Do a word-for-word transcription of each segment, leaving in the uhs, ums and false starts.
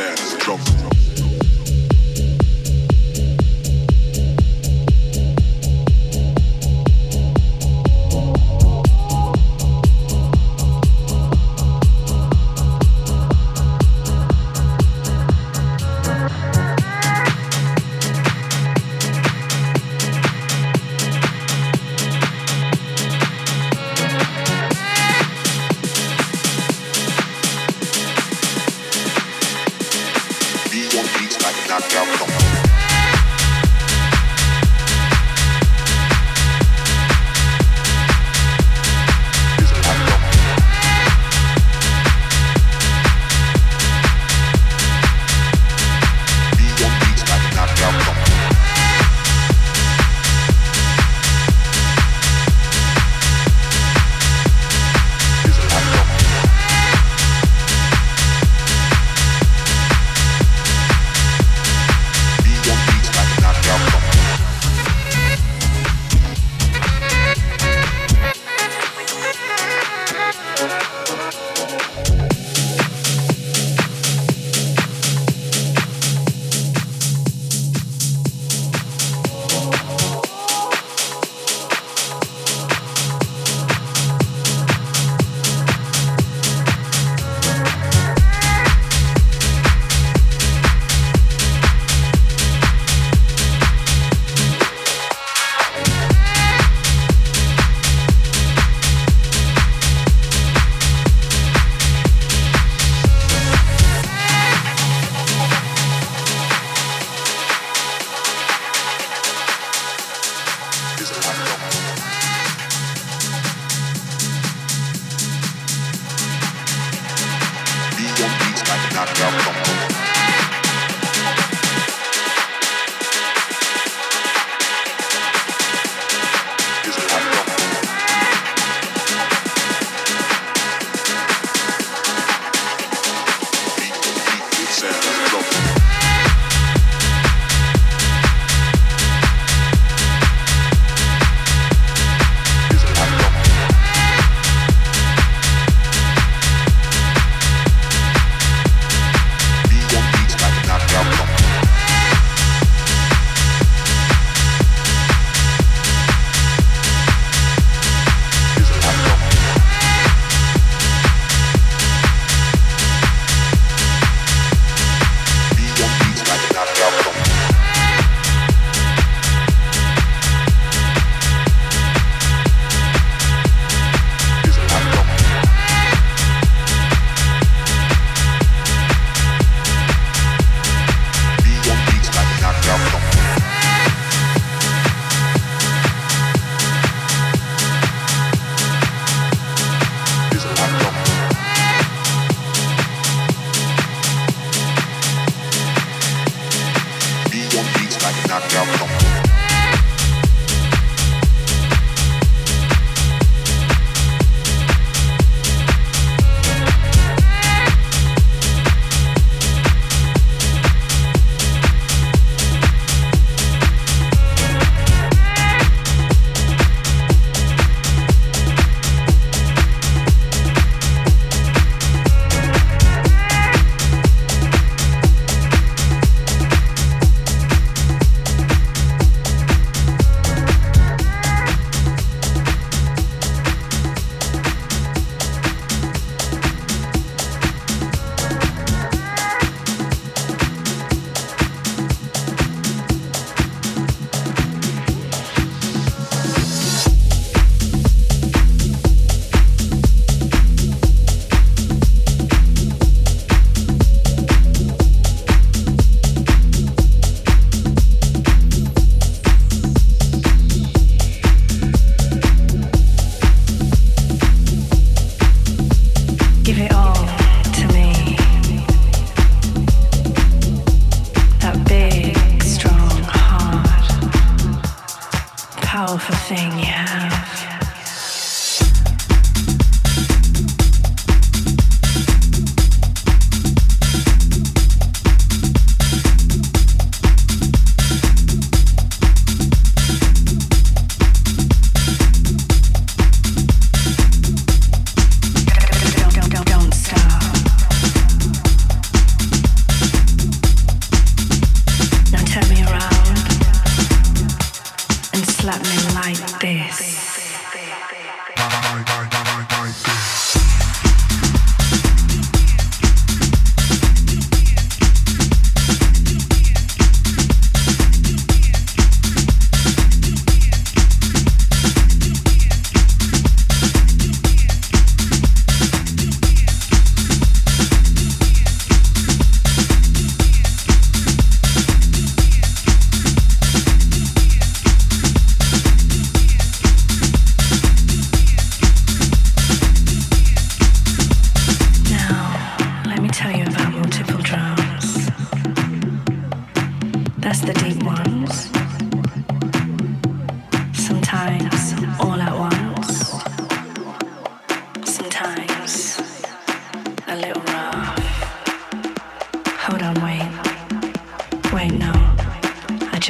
ass drunk.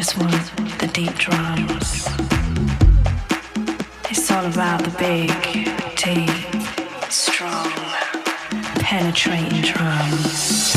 just want the deep drums. It's all about the big, deep, strong, penetrating drums.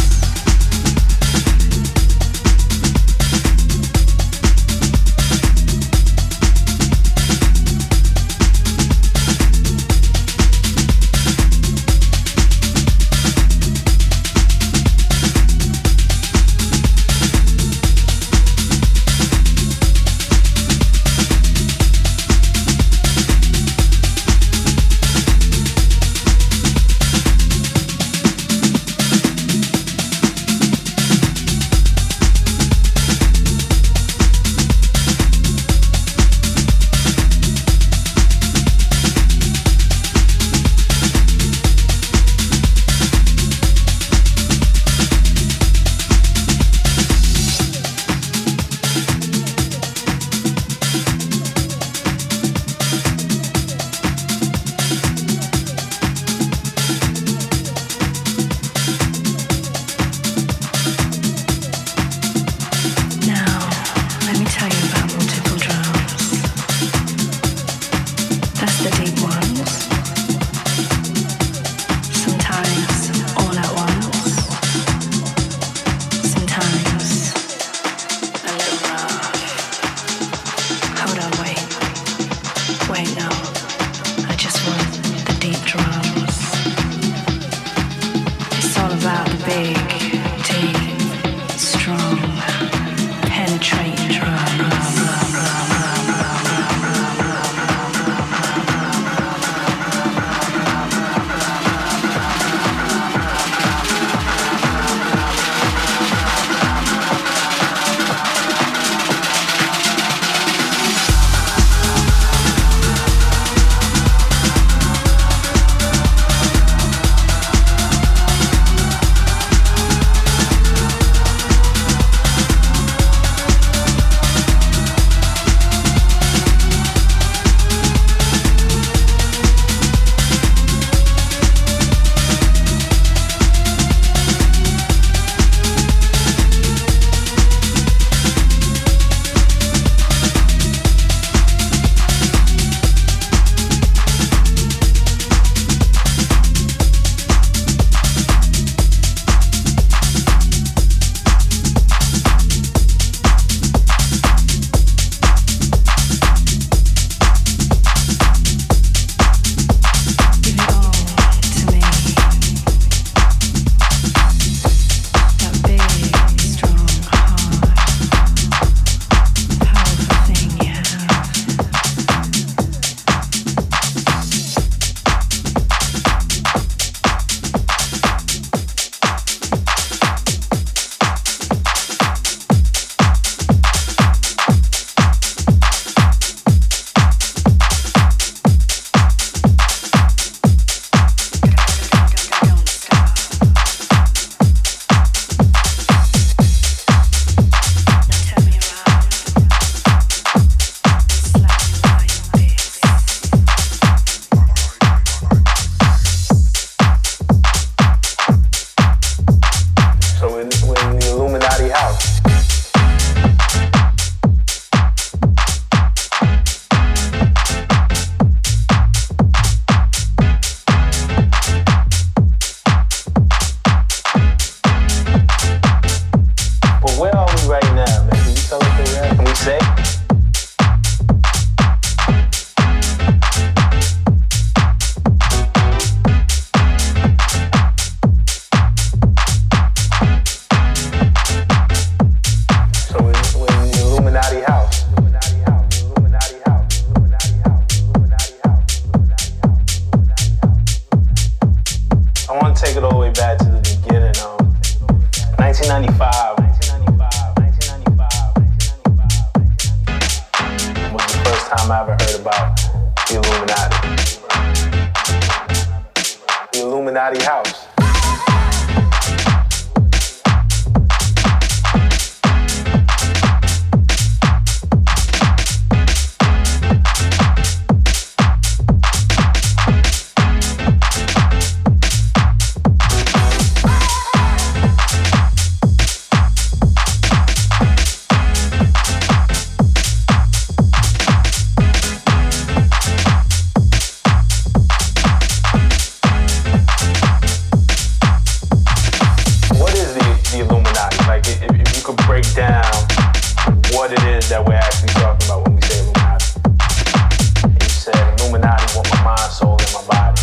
is that we're actually talking about when we say Illuminati. And you said Illuminati want my mind, soul, and my body.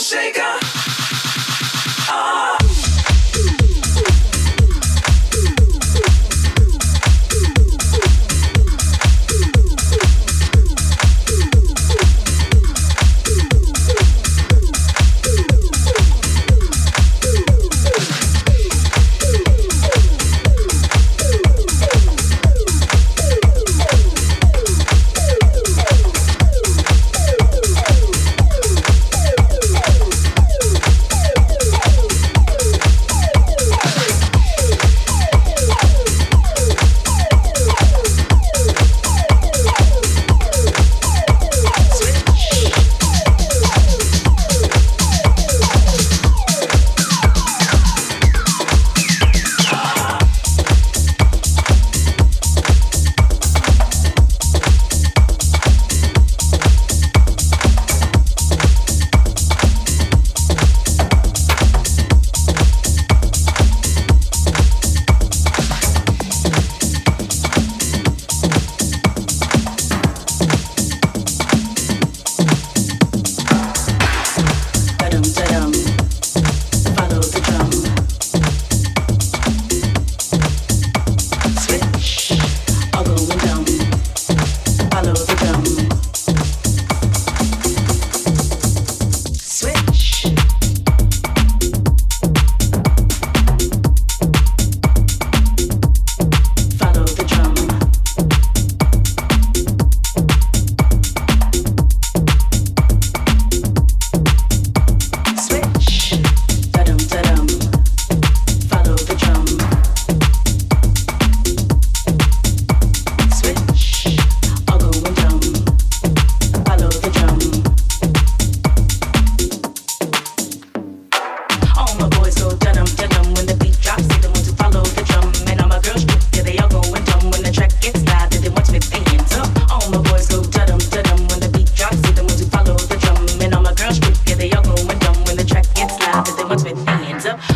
shaker. Ah.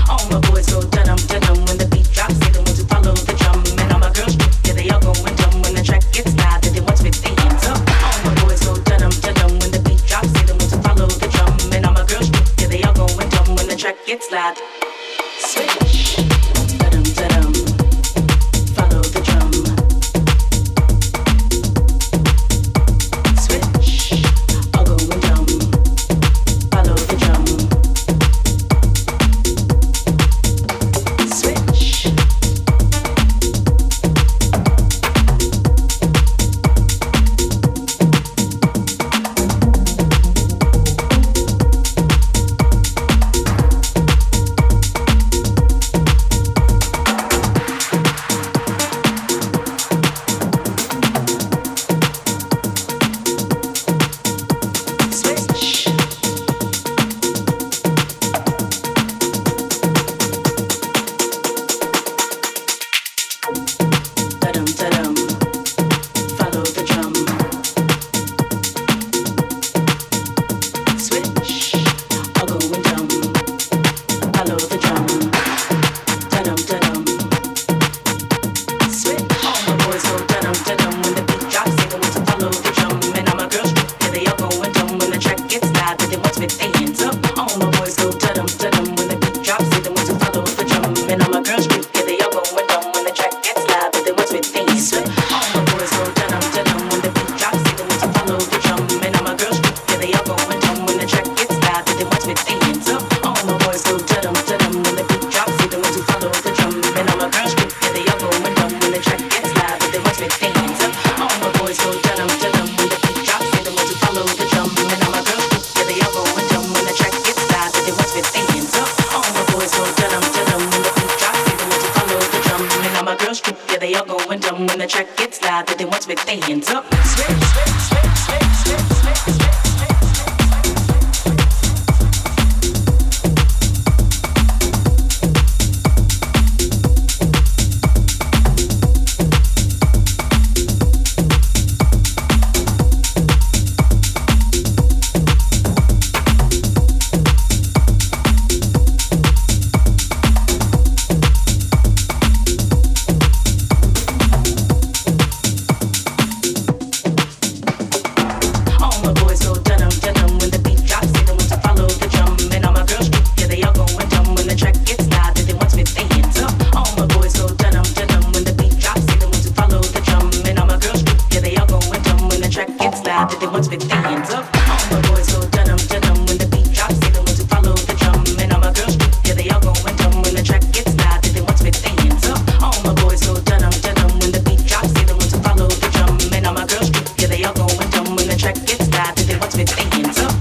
All my boys go da-dum, da-dum. side that they once been thinking of. All my boys so denim, denim when the beat drops, they the ones who follow the drum. And all my girls, yeah, they all going dumb when the track gets loud that they once been thinking of. All my boys so denim, denim when the beat drops, they the ones who follow the drum. And all my girls, yeah, they all going dumb when the track gets loud that they once been thinking of.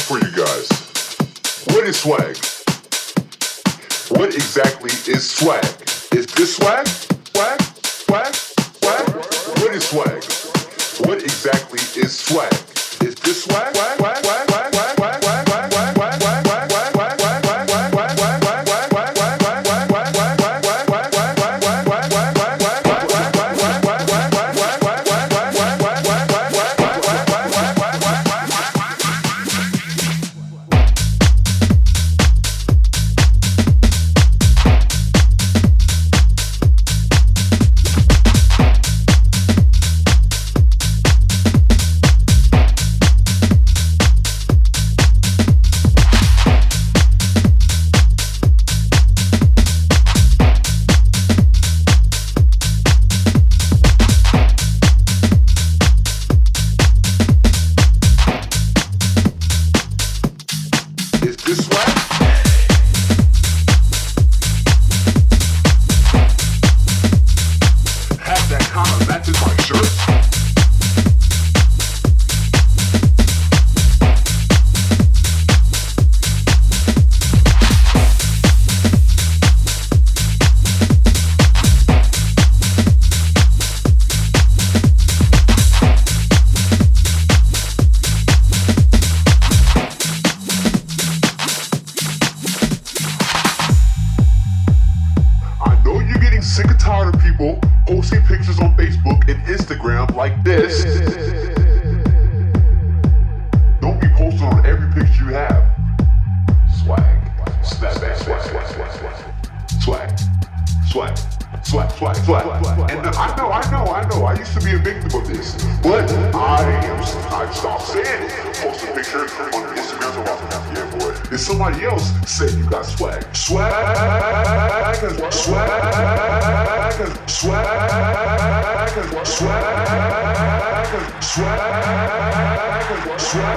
for you guys. What is swag? What exactly is swag? Is this swag? Swag? Swag? Swag? What is swag? What exactly is swag? Is this swag? Swag? Swag? Swag? Swag? Swag? Swag?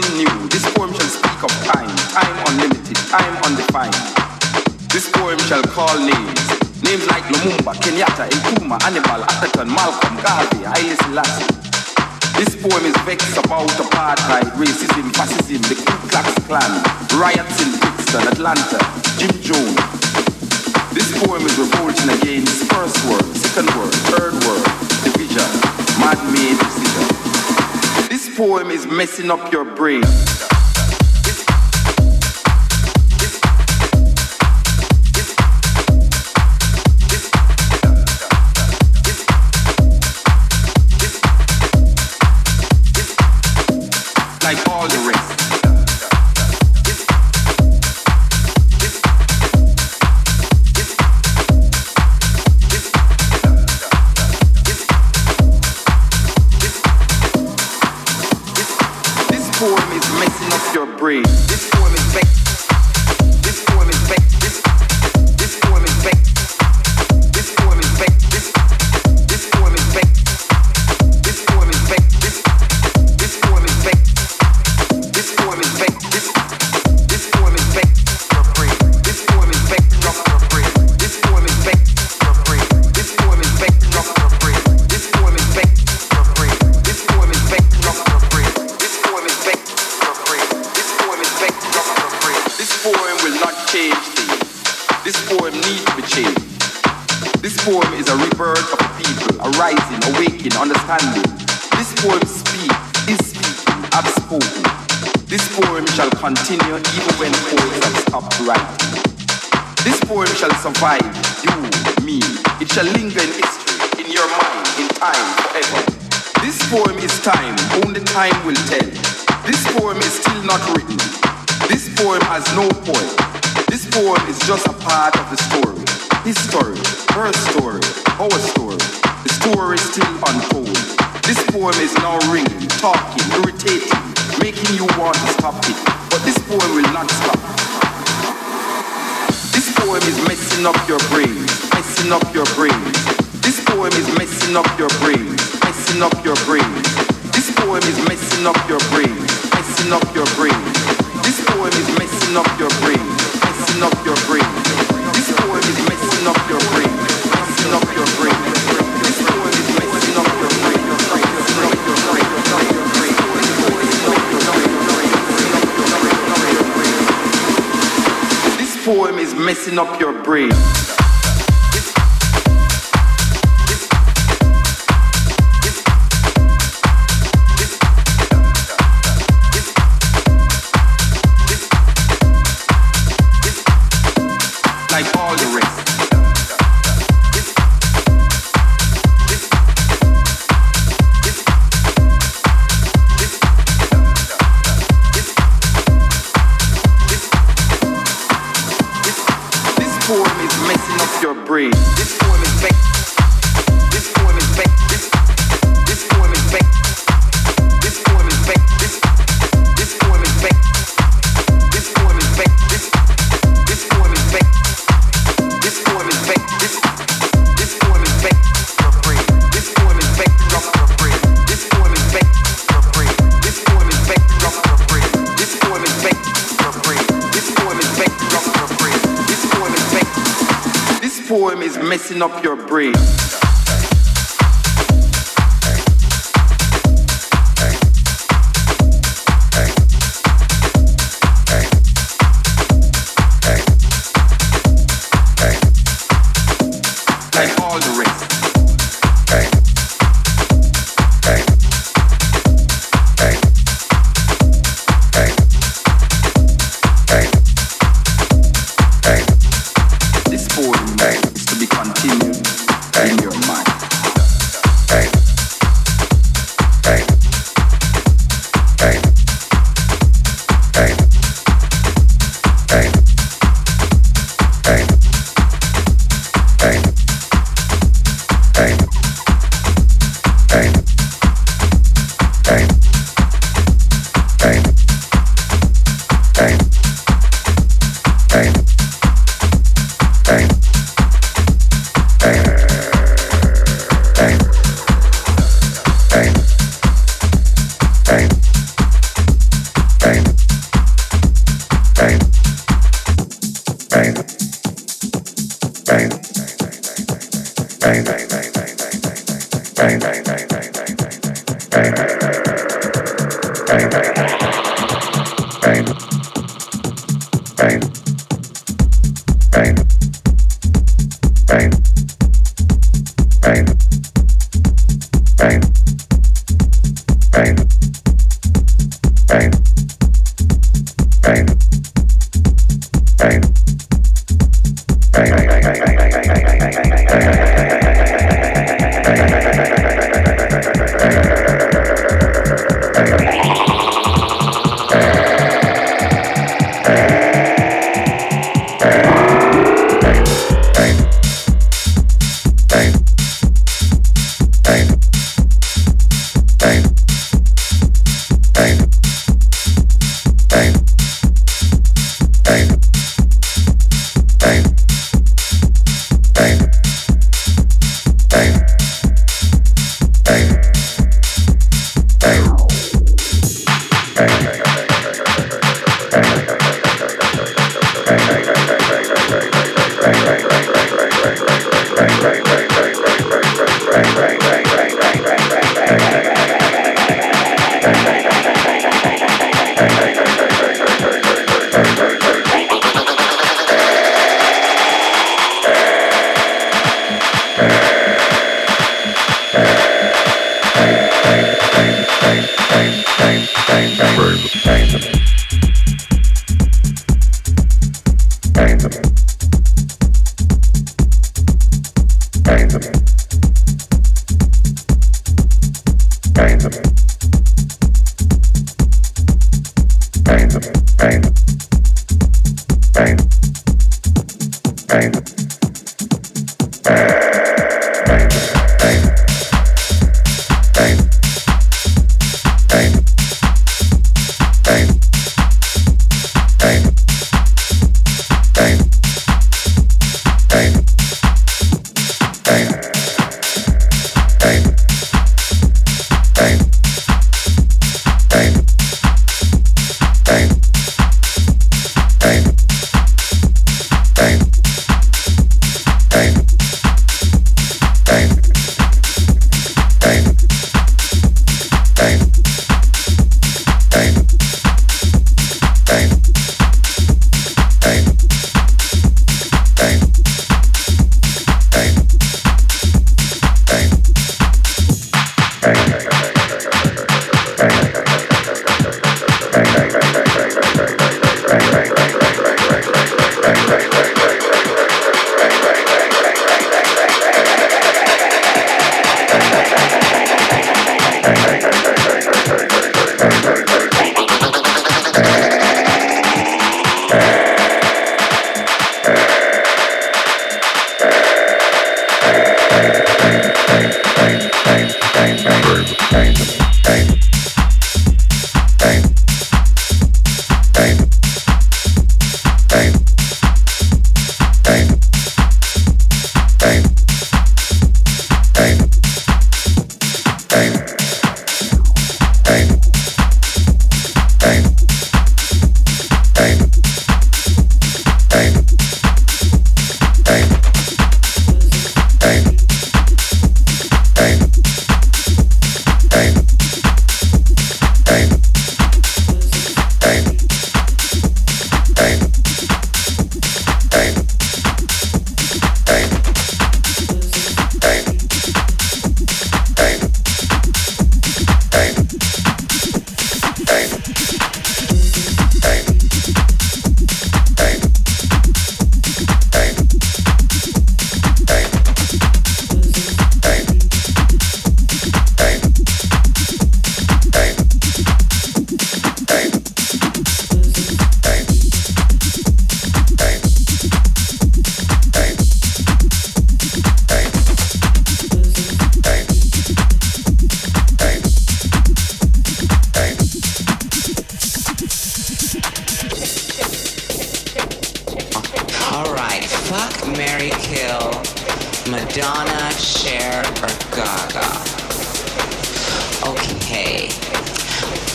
nothing new. This poem shall speak of time, time unlimited, time undefined. This poem shall call names, names like Lumumba, Kenyatta, Nkrumah, Hannibal, Atherton, Malcolm, Garvey, Haile Selassie. This poem is vexed about apartheid, racism, fascism, the Ku Klux Klan, riots in Brixton, Atlanta, Jim Jones. This poem is revolting against first world, second world, third world, division, man-made decision. This poem is messing up your brain. Like all the rest. Breathe. This poem is back. This poem is back. This this poem is back. This poem is back. This this poem is back. This poem is back. This this poem is back. This poem is back. This this poem is back. This poem is back. This poem is back. This poem is back. This poem is back. This poem is back. This poem is back. This poem will not change things. This poem needs to be changed. This poem is a rebirth of people, a rising, awakening, understanding. This poem speaks, is speaking, outspoken. This poem shall continue even when poets have stopped writing. This poem shall survive, you, me. It shall linger in history, in your mind, in time, forever. This poem is time, only time will tell. This poem is still not written. This poem has no point. This poem is just a part of the story. His story, her story, our story. The story is still untold. This poem is now ringing, talking, irritating, making you want to stop it. But this poem will not stop. This poem is messing up your brain, messing up your brain. This poem is messing up your brain, messing up your brain. This poem is messing up your brain, messing up your brain. This poem is messing up your brain, messing up your brain. This poem is messing up your brain, messing up your brain. This poem is messing up your brain, messing up your brain, messing up your brain. This poem is messing up your brain, messing up your brain, messing up your brain. This poem is messing up your brain. Messing up your brain.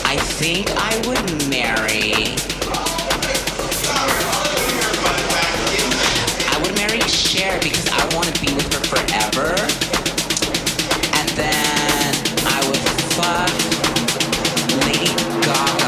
I think I would marry her because I want to be with her forever. And then I would fuck Lady Gaga.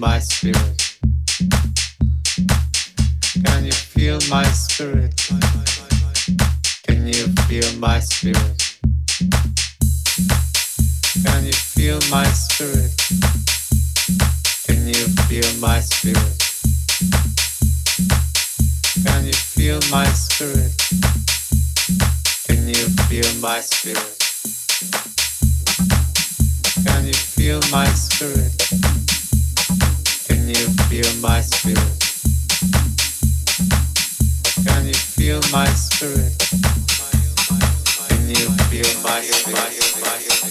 my spirit? Can you feel my spirit? Can you feel my spirit? Can you feel my spirit? Can you feel my spirit? Can you feel my spirit? Can you feel my spirit? Can you feel my spirit? Can you feel my spirit? Can you feel my spirit? Can you feel my spirit?